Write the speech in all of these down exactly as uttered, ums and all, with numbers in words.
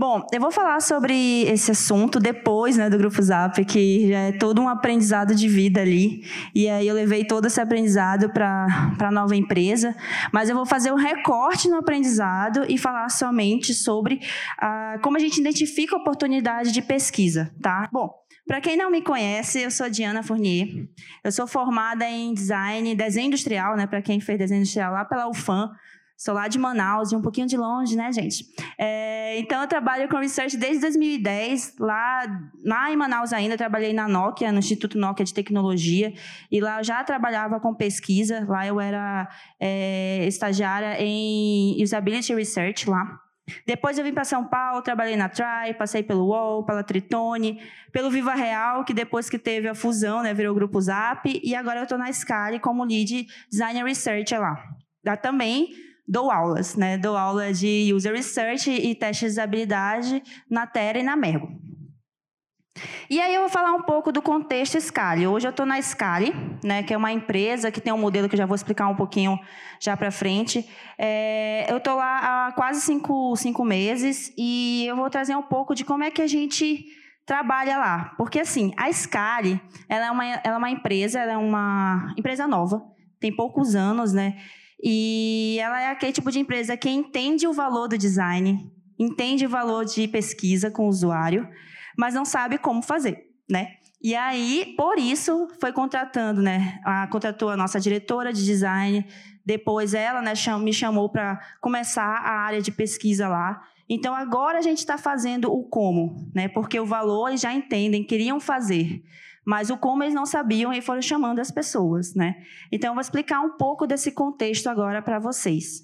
Bom, eu vou falar sobre esse assunto depois, né, do Grupo Zap, que já é todo um aprendizado de vida ali. E aí eu levei todo esse aprendizado para a nova empresa. Mas eu vou fazer um recorte no aprendizado e falar somente sobre ah, como a gente identifica a oportunidade de pesquisa, tá? Bom, para quem não me conhece, eu sou Diana Fournier. Eu sou formada em design, desenho industrial, né? Para quem fez desenho industrial lá pela U F A M. Sou lá de Manaus, de um pouquinho de longe, né, gente? É, então, eu trabalho com research desde dois mil e dez. Lá, lá em Manaus ainda, eu trabalhei na Nokia, no Instituto Nokia de Tecnologia. E lá eu já trabalhava com pesquisa. Lá eu era é, estagiária em Usability Research, lá. Depois eu vim para São Paulo, trabalhei na Tri, passei pelo U O L, pela Tritone, pelo Viva Real, que depois que teve a fusão, né, virou o Grupo Zap. E agora eu estou na Scali como Lead Designer Researcher lá. Lá também... Dou aulas, né? Dou aula de User Research e teste de usabilidade na Tera e na Mergo. E aí eu vou falar um pouco do contexto Scali. Hoje eu estou na Scali, né, que é uma empresa que tem um modelo que eu já vou explicar um pouquinho já para frente. É, eu estou lá há quase cinco, cinco meses e eu vou trazer um pouco de como é que a gente... trabalha lá. Porque, assim, a Scali, ela é uma, ela é uma empresa, ela é uma empresa nova, tem poucos anos, né? E ela é aquele tipo de empresa que entende o valor do design, entende o valor de pesquisa com o usuário, mas não sabe como fazer, né? E aí, por isso, foi contratando, né? A, contratou a nossa diretora de design, depois ela, né, cham, me chamou para começar a área de pesquisa lá. Então, agora a gente está fazendo o como, né? Porque o valor eles já entendem, queriam fazer, mas o como eles não sabiam e foram chamando as pessoas, né? Então, eu vou explicar um pouco desse contexto agora para vocês.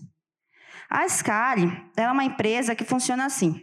A Scali, ela é uma empresa que funciona assim.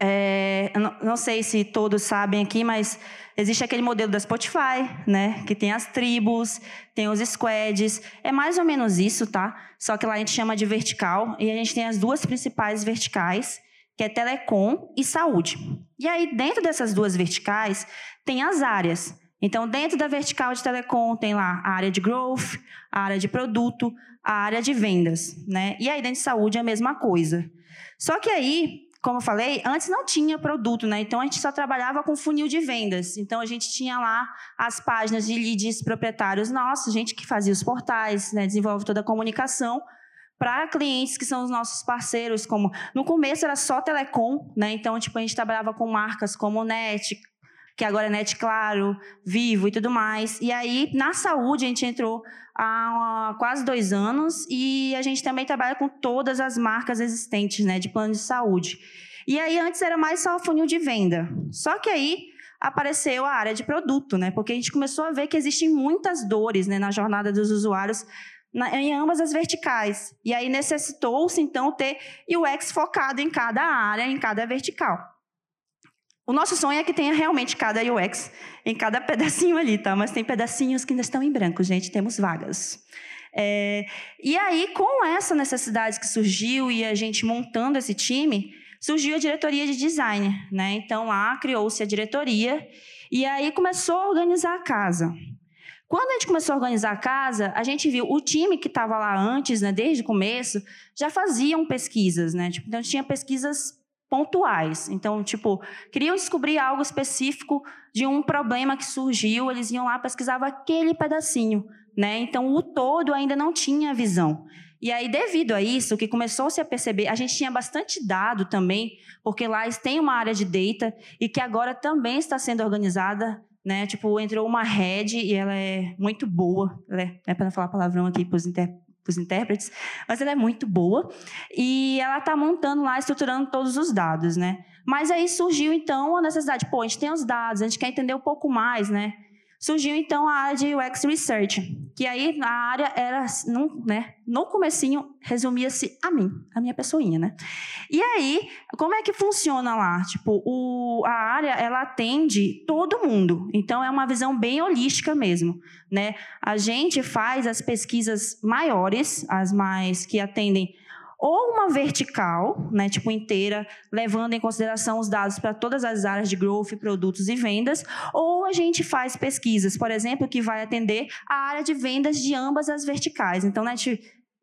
É, não, não sei se todos sabem aqui, mas existe aquele modelo da Spotify, né? Que tem as tribos, tem os squads. É mais ou menos isso, tá? Só que lá a gente chama de vertical e a gente tem as duas principais verticais, que é telecom e saúde. E aí, dentro dessas duas verticais, tem as áreas. Então, dentro da vertical de telecom, tem lá a área de growth, a área de produto, a área de vendas, né? E aí, dentro de saúde, é a mesma coisa. Só que aí, como eu falei, antes não tinha produto, né? Então, a gente só trabalhava com funil de vendas. Então, a gente tinha lá as páginas de leads proprietários nossos, gente que fazia os portais, né? Desenvolve toda a comunicação, para clientes que são os nossos parceiros, como no começo era só telecom, né? Então, tipo, a gente trabalhava com marcas como Net, que agora é Net Claro, Vivo e tudo mais. E aí, na saúde, a gente entrou há quase dois anos e a gente também trabalha com todas as marcas existentes, né, de plano de saúde. E aí, antes era mais só funil de venda. Só que aí apareceu a área de produto, né? Porque a gente começou a ver que existem muitas dores, né, na jornada dos usuários, Na, em ambas as verticais. E aí necessitou-se, então, ter U X focado em cada área, em cada vertical. O nosso sonho é que tenha realmente cada U X em cada pedacinho ali, tá? Mas tem pedacinhos que ainda estão em branco, gente, temos vagas. É, e aí, com essa necessidade que surgiu e a gente montando esse time, surgiu a diretoria de design, né? Então, lá criou-se a diretoria e aí começou a organizar a casa. Quando a gente começou a organizar a casa, a gente viu o time que estava lá antes, né, desde o começo, já faziam pesquisas, né? Tipo, então, tinha pesquisas pontuais. Então, tipo, queriam descobrir algo específico de um problema que surgiu, eles iam lá, pesquisavam aquele pedacinho, né? Então, o todo ainda não tinha visão. E aí, devido a isso, o que começou-se a perceber, a gente tinha bastante dado também, porque lá tem uma área de data e que agora também está sendo organizada, né? Tipo, entrou uma head e ela é muito boa, né? É para não falar palavrão aqui para os inter... intérpretes, mas ela é muito boa e ela está montando lá, estruturando todos os dados, né? Mas aí surgiu então a necessidade, pô, a gente tem os dados, a gente quer entender um pouco mais, né? Surgiu então a área de U X Research, que aí a área era, no, né, no comecinho, resumia-se a mim, a minha pessoinha, né? E aí, como é que funciona lá? Tipo, o, a área, ela atende todo mundo, então é uma visão bem holística mesmo, né? A gente faz as pesquisas maiores, as mais que atendem ou uma vertical, né, tipo inteira, levando em consideração os dados para todas as áreas de growth, produtos e vendas, ou a gente faz pesquisas, por exemplo, que vai atender a área de vendas de ambas as verticais. Então, né,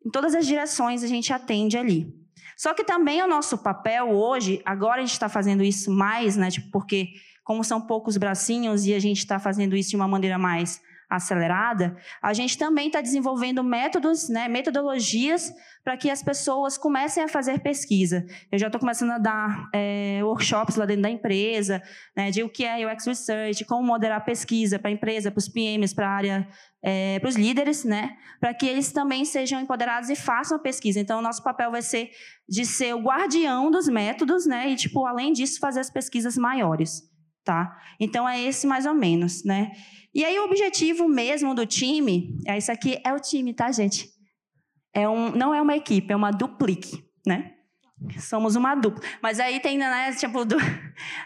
em todas as direções a gente atende ali. Só que também o nosso papel hoje, agora a gente está fazendo isso mais, né, tipo, porque como são poucos bracinhos e a gente está fazendo isso de uma maneira mais acelerada, a gente também está desenvolvendo métodos, né, metodologias para que as pessoas comecem a fazer pesquisa. Eu já estou começando a dar é, workshops lá dentro da empresa, né, de o que é U X Research, como moderar pesquisa para a empresa, para os P Ms, para a área, é, para os líderes, né, para que eles também sejam empoderados e façam a pesquisa. Então, o nosso papel vai ser de ser o guardião dos métodos, né, e, tipo, além disso, fazer as pesquisas maiores. Tá? Então, é esse mais ou menos, né? E aí, o objetivo mesmo do time... É, isso aqui é o time, tá, gente? É um, não é uma equipe, é uma duplique, né? Somos uma dupla. Mas aí tem, né, tipo,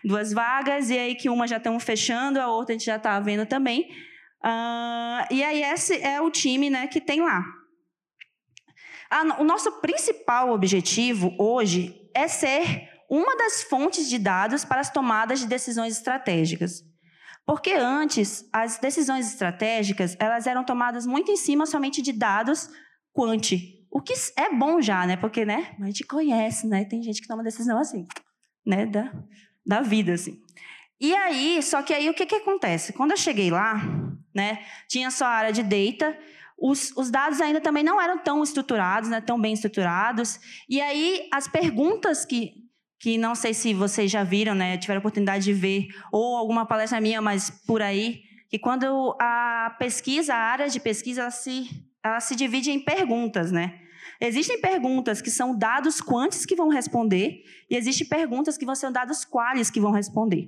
duas vagas, e aí que uma já estamos fechando, a outra a gente já está vendo também. Uh, e aí, esse é o time, né, que tem lá. A, o nosso principal objetivo hoje é ser... uma das fontes de dados para as tomadas de decisões estratégicas. Porque antes, as decisões estratégicas, elas eram tomadas muito em cima somente de dados quanti. O que é bom já, né? Porque, né, a gente conhece, né? Tem gente que toma decisão assim, né? Da, da vida, assim. E aí, só que aí o que, que acontece? Quando eu cheguei lá, né, tinha só a área de data... Os, os dados ainda também não eram tão estruturados, né, tão bem estruturados. E aí, as perguntas que... que não sei se vocês já viram, né, tiveram a oportunidade de ver, ou alguma palestra minha, mas por aí, que quando a pesquisa, a área de pesquisa, ela se, ela se divide em perguntas, né? Existem perguntas que são dados quantis que vão responder, e existem perguntas que vão ser dados qualis que vão responder.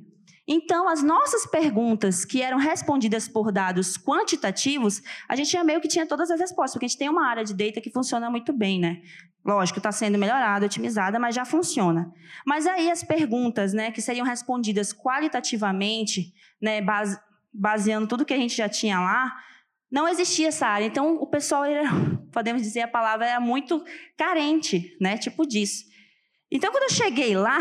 Então, as nossas perguntas que eram respondidas por dados quantitativos, a gente já meio que tinha todas as respostas, porque a gente tem uma área de data que funciona muito bem, né? Lógico, está sendo melhorada, otimizada, mas já funciona. Mas aí as perguntas, né, que seriam respondidas qualitativamente, né, base, baseando tudo que a gente já tinha lá, não existia essa área. Então, o pessoal era, podemos dizer a palavra, era muito carente, né, tipo disso. Então, quando eu cheguei lá,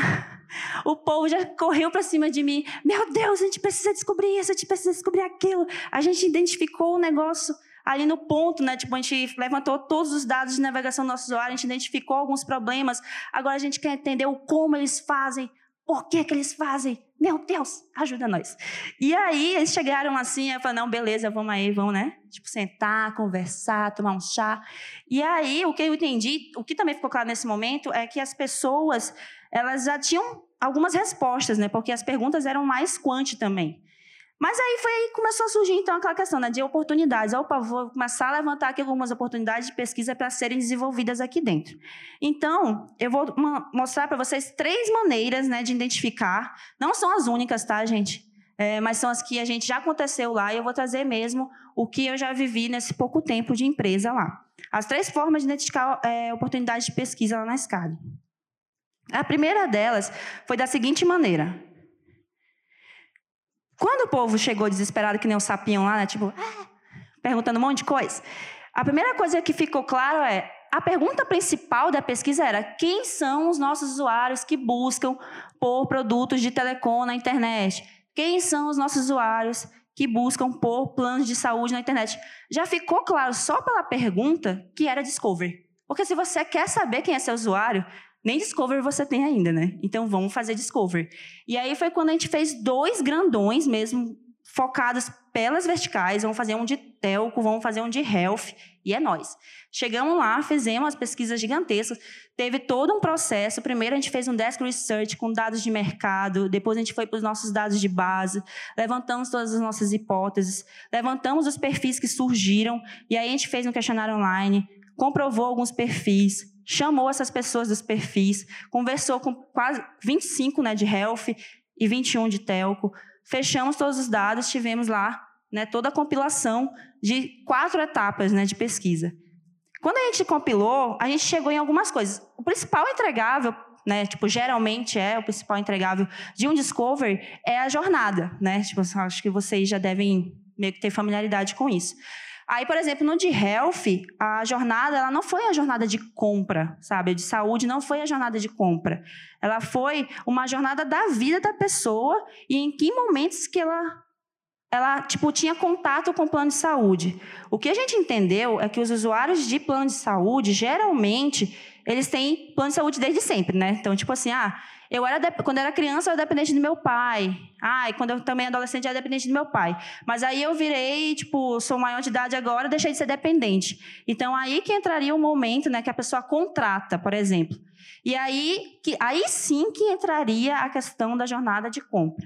o povo já correu para cima de mim. Meu Deus, a gente precisa descobrir isso, a gente precisa descobrir aquilo. A gente identificou o negócio... ali no ponto, né? Tipo, a gente levantou todos os dados de navegação do nosso usuário, a gente identificou alguns problemas, agora a gente quer entender o como eles fazem, por que que eles fazem. Meu Deus, ajuda nós. E aí, eles chegaram assim, eu falei, não, beleza, vamos aí, vamos, né? Tipo, sentar, conversar, tomar um chá. E aí, o que eu entendi, o que também ficou claro nesse momento, é que as pessoas, elas já tinham algumas respostas, né? Porque as perguntas eram mais quanti também. Mas aí foi aí que começou a surgir, então, aquela questão, né, de oportunidades. Opa, vou começar a levantar aqui algumas oportunidades de pesquisa para serem desenvolvidas aqui dentro. Então, eu vou mostrar para vocês três maneiras, né, de identificar. Não são as únicas, tá, gente? É, mas são as que a gente já aconteceu lá e eu vou trazer mesmo o que eu já vivi nesse pouco tempo de empresa lá. As três formas de identificar é, oportunidades de pesquisa lá na Scali. A primeira delas foi da seguinte maneira... Quando o povo chegou desesperado, que nem um sapinho lá, né, tipo, ah, perguntando um monte de coisa, a primeira coisa que ficou claro é, a pergunta principal da pesquisa era quem são os nossos usuários que buscam por produtos de telecom na internet? Quem são os nossos usuários que buscam por planos de saúde na internet? Já ficou claro só pela pergunta que era Discovery. Porque se você quer saber quem é seu usuário... Nem Discovery você tem ainda, né? Então, vamos fazer Discovery. E aí foi quando a gente fez dois grandões mesmo, focados pelas verticais. Vamos fazer um de telco, vamos fazer um de health, e é nóis. Chegamos lá, fizemos as pesquisas gigantescas, teve todo um processo. Primeiro, a gente fez um desk research com dados de mercado, depois a gente foi para os nossos dados de base, levantamos todas as nossas hipóteses, levantamos os perfis que surgiram, e aí a gente fez um questionário online, comprovou alguns perfis, chamou essas pessoas dos perfis, conversou com quase vinte e cinco, né, de health e vinte e um de telco, fechamos todos os dados, tivemos lá, né, toda a compilação de quatro etapas, né, de pesquisa. Quando a gente compilou, a gente chegou em algumas coisas. O principal entregável, né, tipo, geralmente é o principal entregável de um Discovery, é a jornada, né? Tipo, acho que vocês já devem meio que ter familiaridade com isso. Aí, por exemplo, no de health, a jornada, ela não foi a jornada de compra, sabe? De saúde não foi a jornada de compra. Ela foi uma jornada da vida da pessoa e em que momentos que ela, ela tipo, tinha contato com o plano de saúde. O que a gente entendeu é que os usuários de plano de saúde, geralmente, eles têm plano de saúde desde sempre, né? Então, tipo assim, ah, eu era, quando eu era criança, eu era dependente do meu pai. Ah, e quando eu também era adolescente, eu era dependente do meu pai. Mas aí eu virei, tipo, sou maior de idade agora, deixei de ser dependente. Então, aí que entraria o momento, né, que a pessoa contrata, por exemplo. E aí, que, aí sim que entraria a questão da jornada de compra.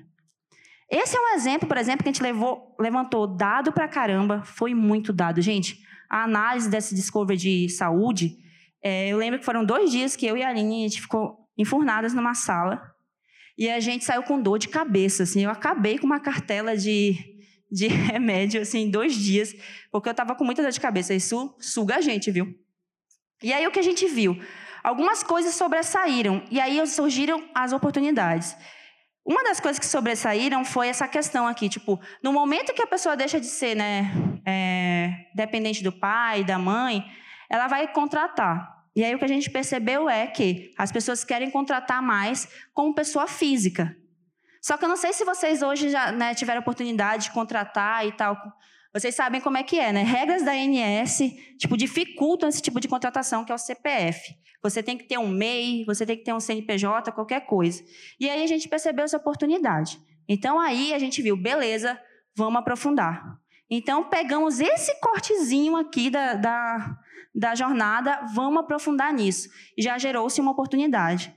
Esse é um exemplo, por exemplo, que a gente levou, levantou dado pra caramba, foi muito dado. Gente, a análise desse discovery de saúde, é, eu lembro que foram dois dias que eu e a Aline, a gente ficou enfurnadas numa sala, e a gente saiu com dor de cabeça, assim, eu acabei com uma cartela de, de remédio, assim, em dois dias, porque eu estava com muita dor de cabeça, isso suga a gente, viu? E aí o que a gente viu? Algumas coisas sobressaíram, e aí surgiram as oportunidades. Uma das coisas que sobressaíram foi essa questão aqui, tipo, no momento que a pessoa deixa de ser, né, é, dependente do pai, da mãe, ela vai contratar. E aí o que a gente percebeu é que as pessoas querem contratar mais como pessoa física. Só que eu não sei se vocês hoje já, né, tiveram a oportunidade de contratar e tal. Vocês sabem como é que é, né? Regras da A N S, tipo, dificultam esse tipo de contratação, que é o C P F. Você tem que ter um M E I, você tem que ter um C N P J, qualquer coisa. E aí a gente percebeu essa oportunidade. Então aí a gente viu, beleza, vamos aprofundar. Então pegamos esse cortezinho aqui da... da da jornada, vamos aprofundar nisso. E já gerou-se uma oportunidade.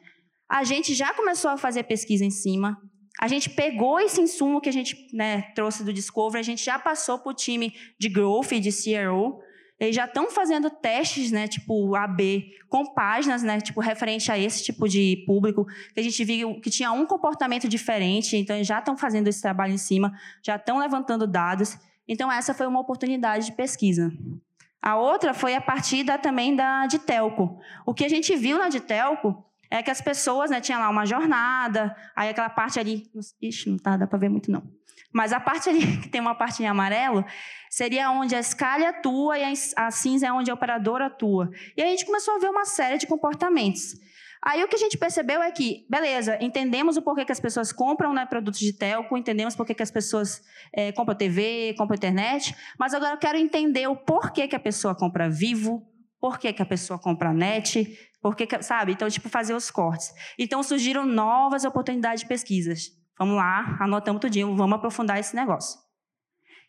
A gente já começou a fazer pesquisa em cima, a gente pegou esse insumo que a gente, né, trouxe do Discovery, a gente já passou para o time de Growth e de C R O, eles já estão fazendo testes, né, tipo A B, com páginas, né, tipo referente a esse tipo de público, que a gente viu que tinha um comportamento diferente, então eles já estão fazendo esse trabalho em cima, já estão levantando dados. Então, essa foi uma oportunidade de pesquisa. A outra foi a partir da, também da de telco. O que a gente viu na de telco é que as pessoas, né, tinham lá uma jornada, aí aquela parte ali... Ixi, não tá, dá para ver muito não. Mas a parte ali, que tem uma parte em amarelo, seria onde a Scali atua e a, a cinza é onde a operadora atua. E aí a gente começou a ver uma série de comportamentos. Aí o que a gente percebeu é que, beleza, entendemos o porquê que as pessoas compram, né, produtos de telco, entendemos porquê que as pessoas é, compram T V, compram internet, mas agora eu quero entender o porquê que a pessoa compra Vivo, porquê que a pessoa compra net, porquê que, sabe? Então, tipo, fazer os cortes. Então, surgiram novas oportunidades de pesquisas. Vamos lá, anotamos tudinho, vamos aprofundar esse negócio.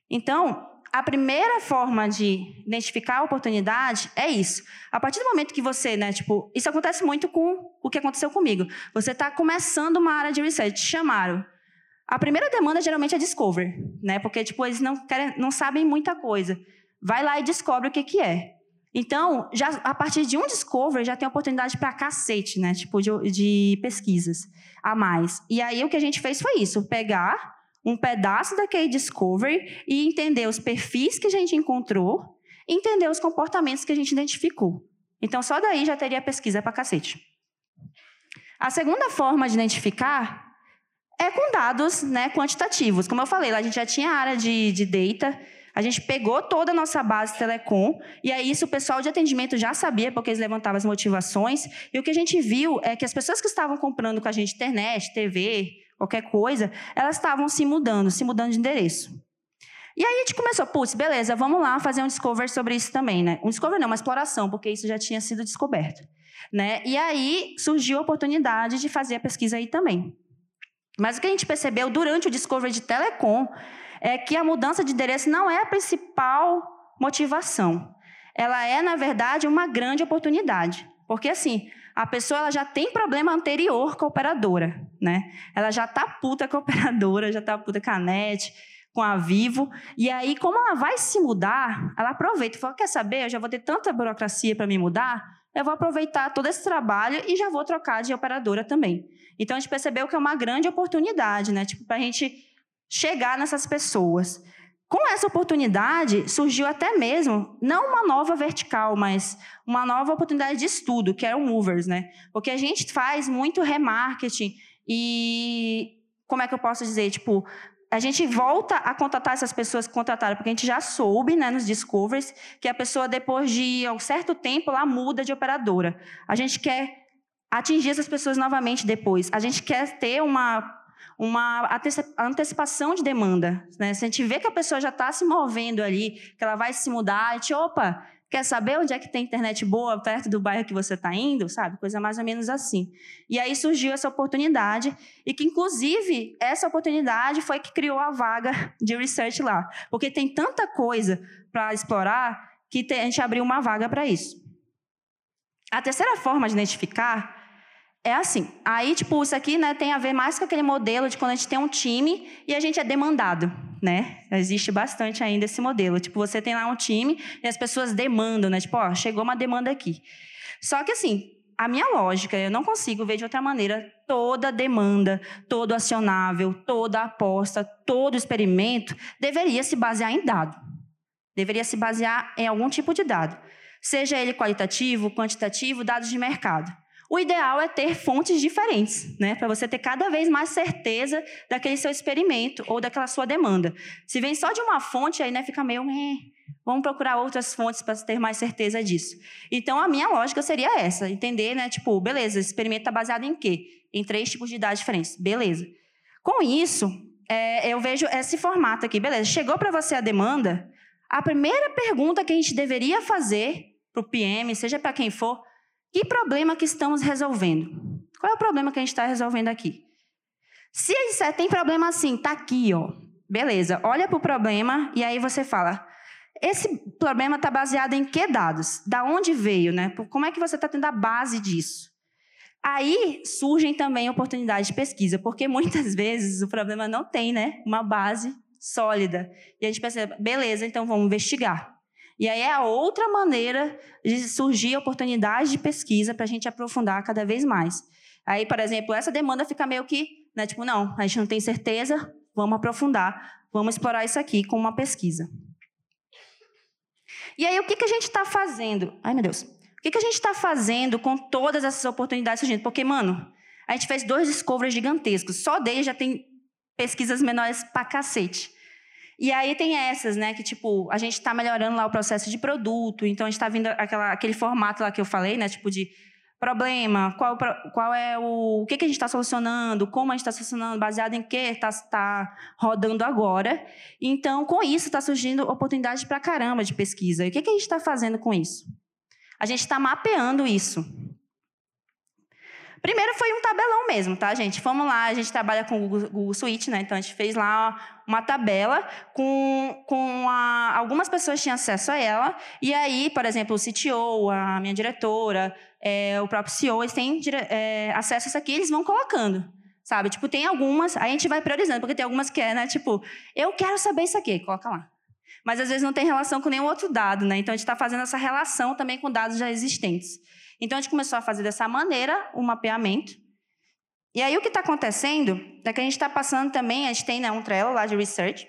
Então... a primeira forma de identificar a oportunidade é isso. A partir do momento que você, né, tipo, isso acontece muito com o que aconteceu comigo. Você está começando uma área de research, te chamaram. A primeira demanda geralmente é discover, né? Porque tipo eles não querem, não sabem muita coisa. Vai lá e descobre o que que é. Então, já a partir de um discover já tem oportunidade para cacete, né? Tipo de, de pesquisas a mais. E aí o que a gente fez foi isso, pegar um pedaço daquele discovery e entender os perfis que a gente encontrou, entender os comportamentos que a gente identificou. Então, só daí já teria pesquisa pra cacete. A segunda forma de identificar é com dados, né, quantitativos. Como eu falei, lá a gente já tinha a área de, de data, a gente pegou toda a nossa base telecom, e aí isso o pessoal de atendimento já sabia, porque eles levantavam as motivações, e o que a gente viu é que as pessoas que estavam comprando com a gente internet, T V... qualquer coisa, elas estavam se mudando, se mudando de endereço. E aí a gente começou, putz, beleza, vamos lá fazer um discover sobre isso também, né? Um discover não, uma exploração, porque isso já tinha sido descoberto, né? E aí surgiu a oportunidade de fazer a pesquisa aí também. Mas o que a gente percebeu durante o discover de telecom é que a mudança de endereço não é a principal motivação. Ela é, na verdade, uma grande oportunidade. Porque, assim, a pessoa ela já tem problema anterior com a operadora, né? Ela já tá puta com a operadora, já tá puta com a net, com a Vivo. E aí, como ela vai se mudar, ela aproveita e fala, quer saber, eu já vou ter tanta burocracia para me mudar, eu vou aproveitar todo esse trabalho e já vou trocar de operadora também. Então, a gente percebeu que é uma grande oportunidade, né? Tipo, para a gente chegar nessas pessoas. Com essa oportunidade, surgiu até mesmo, não uma nova vertical, mas uma nova oportunidade de estudo, que eram movers, né? Porque a gente faz muito remarketing e, como é que eu posso dizer, tipo, a gente volta a contratar essas pessoas que contrataram, porque a gente já soube, né, nos discoveries, que a pessoa, depois de um certo tempo, ela muda de operadora. A gente quer atingir essas pessoas novamente depois. A gente quer ter uma, uma antecipação de demanda, né? Se a gente vê que a pessoa já está se movendo ali, que ela vai se mudar, a gente, opa, quer saber onde é que tem internet boa, perto do bairro que você está indo, sabe? Coisa mais ou menos assim. E aí surgiu essa oportunidade, e que, inclusive, essa oportunidade foi que criou a vaga de research lá. Porque tem tanta coisa para explorar que tem, a gente abriu uma vaga para isso. A terceira forma de identificar é assim. Aí, tipo, isso aqui, né, tem a ver mais com aquele modelo de quando a gente tem um time e a gente é demandado, né? Existe bastante ainda esse modelo. Tipo, você tem lá um time e as pessoas demandam, né? Tipo, ó, chegou uma demanda aqui. Só que, assim, a minha lógica, eu não consigo ver de outra maneira toda demanda, todo acionável, toda aposta, todo experimento deveria se basear em dado. Deveria se basear em algum tipo de dado. Seja ele qualitativo, quantitativo, dados de mercado. O ideal é ter fontes diferentes, né? Para você ter cada vez mais certeza daquele seu experimento ou daquela sua demanda. Se vem só de uma fonte, aí, né, fica meio... Eh, vamos procurar outras fontes para ter mais certeza disso. Então, a minha lógica seria essa. Entender, né? Tipo, beleza, esse experimento está baseado em quê? Em três tipos de dados diferentes. Beleza. Com isso, é, eu vejo esse formato aqui. Beleza, chegou para você a demanda, a primeira pergunta que a gente deveria fazer para o P M, seja para quem for... Que problema que estamos resolvendo? Qual é o problema que a gente está resolvendo aqui? Se disser, tem problema assim, tá aqui, ó. Beleza, olha para o problema e aí você fala, esse problema está baseado em que dados? Da onde veio, né? Como é que você está tendo a base disso? Aí surgem também oportunidades de pesquisa, porque muitas vezes o problema não tem, né, uma base sólida. E a gente percebe, beleza, então vamos investigar. E aí é a outra maneira de surgir oportunidades de pesquisa para a gente aprofundar cada vez mais. Aí, por exemplo, essa demanda fica meio que, né, tipo, não, a gente não tem certeza, vamos aprofundar, vamos explorar isso aqui com uma pesquisa. E aí, o que, que a gente está fazendo? Ai, meu Deus. O que, que a gente está fazendo com todas essas oportunidades surgindo? Porque, mano, a gente fez dois discoveries gigantescos, só deles já tem pesquisas menores pra cacete. E aí tem essas, né, que tipo, a gente está melhorando lá o processo de produto, então a gente está vindo aquela, aquele formato lá que eu falei, né, tipo de problema, qual, qual é o, o que, que a gente está solucionando, como a gente está solucionando, baseado em que está tá rodando agora. Então, com isso, está surgindo oportunidade pra caramba de pesquisa. E o que, que a gente está fazendo com isso? A gente está mapeando isso. Primeiro foi um tabelão mesmo, tá, gente? Fomos lá, a gente trabalha com o Google, Google Switch, né? Então, a gente fez lá uma tabela com, com a, algumas pessoas tinham acesso a ela. E aí, por exemplo, o C T O, a minha diretora, é, o próprio C E O, eles têm é, acesso a isso aqui, eles vão colocando, sabe? Tipo, tem algumas, aí a gente vai priorizando, porque tem algumas que é, né? Tipo, eu quero saber isso aqui, coloca lá. Mas, às vezes, não tem relação com nenhum outro dado, né? Então, a gente está fazendo essa relação também com dados já existentes. Então, a gente começou a fazer dessa maneira o mapeamento. E aí, o que está acontecendo é que a gente está passando também, a gente tem, né, um Trello lá de research,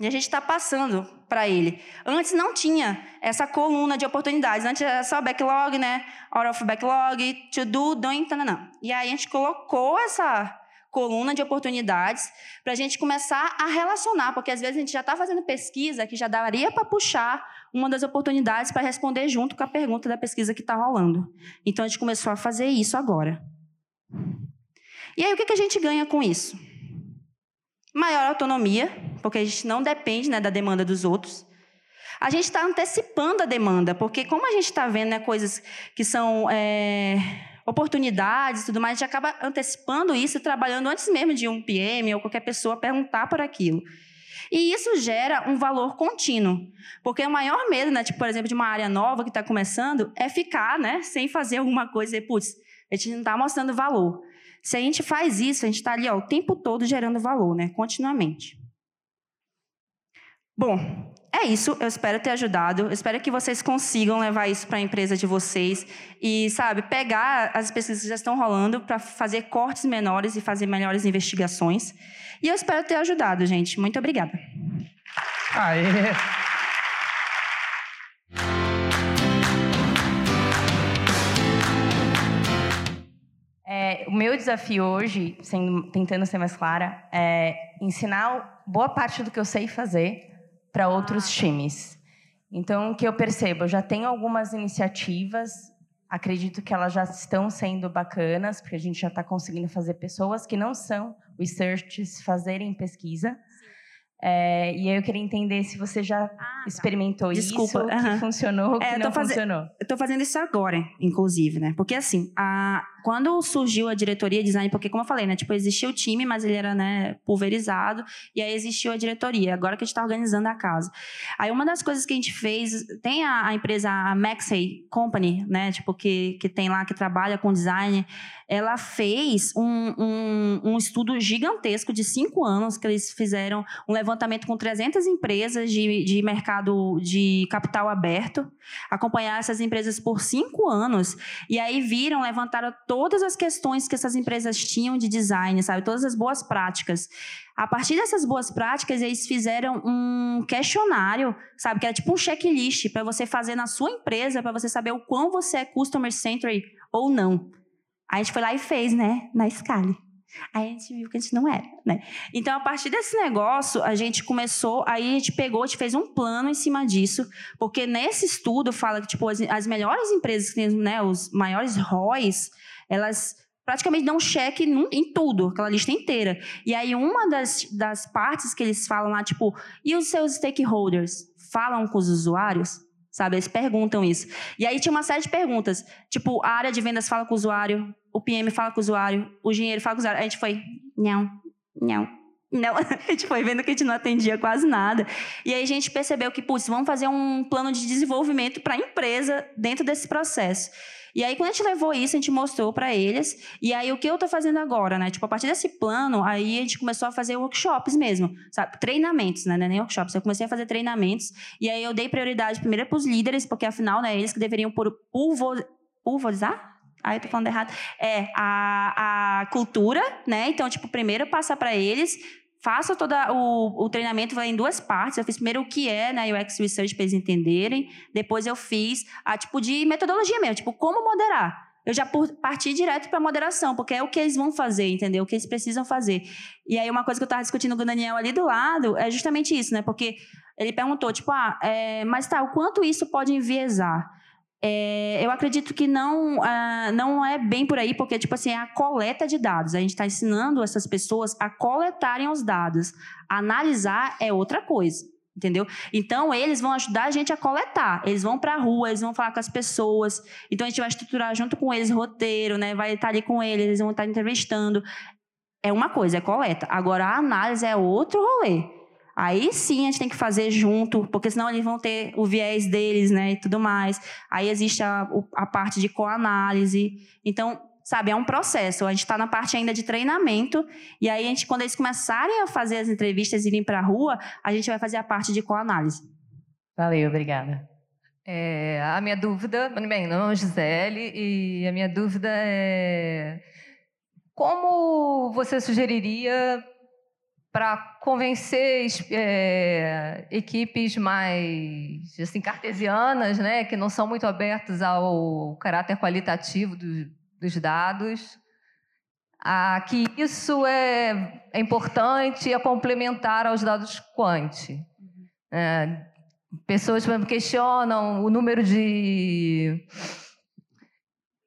e a gente está passando para ele. Antes não tinha essa coluna de oportunidades, antes era só backlog, né, out of backlog, to do, don't, não, não. E aí, a gente colocou essa coluna de oportunidades para a gente começar a relacionar, porque às vezes a gente já está fazendo pesquisa que já daria para puxar uma das oportunidades para responder junto com a pergunta da pesquisa que está rolando. Então, a gente começou a fazer isso agora. E aí, o que, que a gente ganha com isso? Maior autonomia, porque a gente não depende, né, da demanda dos outros. A gente está antecipando a demanda, porque como a gente está vendo, né, coisas que são... É... oportunidades e tudo mais, a gente acaba antecipando isso e trabalhando antes mesmo de um P M ou qualquer pessoa perguntar por aquilo. E isso gera um valor contínuo, porque o maior medo, né, tipo, por exemplo, de uma área nova que está começando, é ficar, né, sem fazer alguma coisa e, putz, a gente não está mostrando valor. Se a gente faz isso, a gente está ali, ó, o tempo todo gerando valor, né, continuamente. Bom... É isso, eu espero ter ajudado, eu espero que vocês consigam levar isso para a empresa de vocês e, sabe, pegar as pesquisas que já estão rolando para fazer cortes menores e fazer melhores investigações. E eu espero ter ajudado, gente. Muito obrigada. Aê. É, o meu desafio hoje, sendo, tentando ser mais clara, é ensinar boa parte do que eu sei fazer para outros times. Então, o que eu percebo? Eu já tenho algumas iniciativas, acredito que elas já estão sendo bacanas, porque a gente já está conseguindo fazer pessoas que não são researchers fazerem pesquisa. É, e aí eu queria entender se você já ah, experimentou tá. Desculpa, isso, uh-huh. que funcionou, é, que não faze... funcionou. Eu tô fazendo isso agora, inclusive, né? Porque assim, a... quando surgiu a diretoria de design, porque como eu falei, né? Tipo, existia o time, mas ele era, né, pulverizado, e aí existiu a diretoria, agora que a gente tá organizando a casa. Aí uma das coisas que a gente fez, tem a, a empresa, a Maxey Company, né? Tipo, que, que tem lá, que trabalha com design, ela fez um, um, um estudo gigantesco de cinco anos, que eles fizeram um levantamento com trezentas empresas de, de mercado de capital aberto, acompanhar essas empresas por cinco anos, e aí viram, levantaram todas as questões que essas empresas tinham de design, sabe? Todas as boas práticas. A partir dessas boas práticas, eles fizeram um questionário, sabe? Que era tipo um checklist para você fazer na sua empresa, para você saber o quão você é customer-centric ou não. Aí a gente foi lá e fez, né? Na Scali. Aí a gente viu que a gente não era, né? Então, a partir desse negócio, a gente começou, aí a gente pegou, a gente fez um plano em cima disso, porque nesse estudo fala que, tipo, as, as melhores empresas, né, os maiores R O Is, elas praticamente dão um cheque em tudo, aquela lista inteira. E aí, uma das, das partes que eles falam lá, tipo, e os seus stakeholders falam com os usuários? Sabe, eles perguntam isso. E aí tinha uma série de perguntas, tipo, a área de vendas fala com o usuário, o P M fala com o usuário, o engenheiro fala com o usuário. A gente foi, não, não, não. A gente foi vendo que a gente não atendia quase nada. E aí a gente percebeu que, putz, vamos fazer um plano de desenvolvimento para a empresa dentro desse processo. E aí, quando a gente levou isso, a gente mostrou para eles. E aí, o que eu tô fazendo agora, né? Tipo, a partir desse plano, aí a gente começou a fazer workshops mesmo, sabe? Treinamentos, né? Não é nem workshops. Eu comecei a fazer treinamentos. E aí, eu dei prioridade primeiro para os líderes, porque, afinal, né? Eles que deveriam pulverizar... Aí eu tô falando errado. É, a, a cultura, né? Então, tipo, primeiro passar para eles... Faço todo o, o treinamento em duas partes. Eu fiz primeiro o que é, né, U X Research para eles entenderem. Depois eu fiz a tipo de metodologia mesmo, tipo como moderar. Eu já parti direto para moderação, porque é o que eles vão fazer, entendeu? O que eles precisam fazer. E aí uma coisa que eu estava discutindo com o Daniel ali do lado é justamente isso, né? Porque ele perguntou, tipo, ah, é, mas tá, o quanto isso pode enviesar? É, eu acredito que não, ah, não é bem por aí, porque tipo assim, é a coleta de dados. A gente está ensinando essas pessoas a coletarem os dados. Analisar é outra coisa, entendeu? Então, eles vão ajudar a gente a coletar. Eles vão para a rua, eles vão falar com as pessoas. Então, a gente vai estruturar junto com eles o roteiro, né? Vai estar ali com eles, eles vão estar entrevistando. É uma coisa, é coleta. Agora, a análise é outro rolê. Aí sim a gente tem que fazer junto, porque senão eles vão ter o viés deles, né, e tudo mais. Aí existe a, a parte de coanálise. Então, sabe, é um processo. A gente está na parte ainda de treinamento, e aí a gente, quando eles começarem a fazer as entrevistas e irem para a rua, a gente vai fazer a parte de coanálise. Valeu, obrigada. É, a minha dúvida, bem, não, Gisele, e a minha dúvida é como você sugeriria para convencer é, equipes mais assim, cartesianas, né, que não são muito abertas ao caráter qualitativo do, dos dados, a, que isso é, é importante e é complementar aos dados quant. É, pessoas questionam o número de,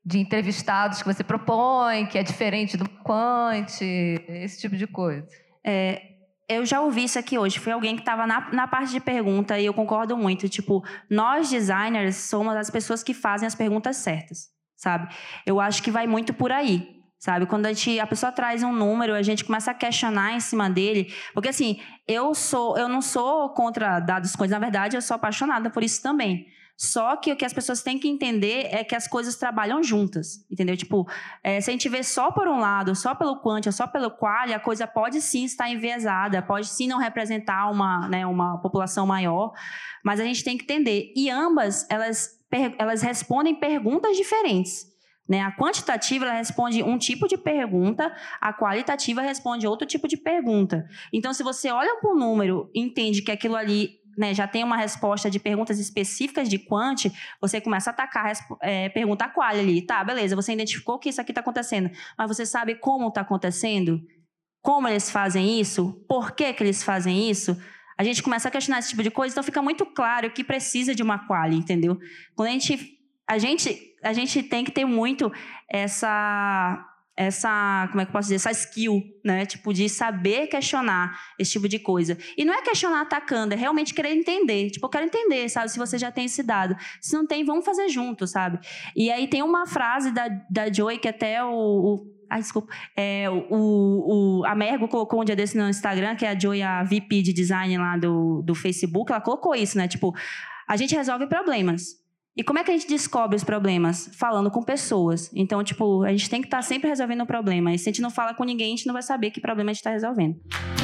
de entrevistados que você propõe, que é diferente do quant, esse tipo de coisa. É, eu já ouvi isso aqui hoje. Foi alguém que estava na, na parte de pergunta, e eu concordo muito. Tipo, nós designers somos as pessoas que fazem as perguntas certas, sabe? Eu acho que vai muito por aí, sabe? Quando a, gente, a pessoa traz um número, a gente começa a questionar em cima dele. Porque assim, eu, sou, eu não sou contra dados quantos. Na verdade, eu sou apaixonada por isso também. Só que o que as pessoas têm que entender é que as coisas trabalham juntas, entendeu? Tipo, é, se a gente vê só por um lado, só pelo quant, ou só pelo qual, a coisa pode sim estar enviesada, pode sim não representar uma, né, uma população maior, mas a gente tem que entender. E ambas, elas, elas respondem perguntas diferentes, né? A quantitativa, ela responde um tipo de pergunta, a qualitativa responde outro tipo de pergunta. Então, se você olha para o número e entende que aquilo ali né, já tem uma resposta de perguntas específicas de quant, você começa a atacar é, pergunta a qual ali. Tá, beleza, você identificou que isso aqui está acontecendo, mas você sabe como está acontecendo? Como eles fazem isso? Por que que eles fazem isso? A gente começa a questionar esse tipo de coisa, então fica muito claro que precisa de uma quali, entendeu? Quando a gente... A gente, a gente tem que ter muito essa... essa, como é que eu posso dizer, essa skill, né? Tipo, de saber questionar esse tipo de coisa. E não é questionar atacando, é realmente querer entender. Tipo, eu quero entender, sabe? Se você já tem esse dado. Se não tem, vamos fazer junto, sabe? E aí tem uma frase da, da Joy, que até o... o ai, desculpa. É, o, o, a Mergo colocou um dia desse no Instagram, que é a Joy, a V P de design lá do, do Facebook, ela colocou isso, né? Tipo, a gente resolve problemas. E como é que a gente descobre os problemas? Falando com pessoas. Então, tipo, a gente tem que estar sempre resolvendo o problema. E se a gente não fala com ninguém, a gente não vai saber que problema a gente está resolvendo.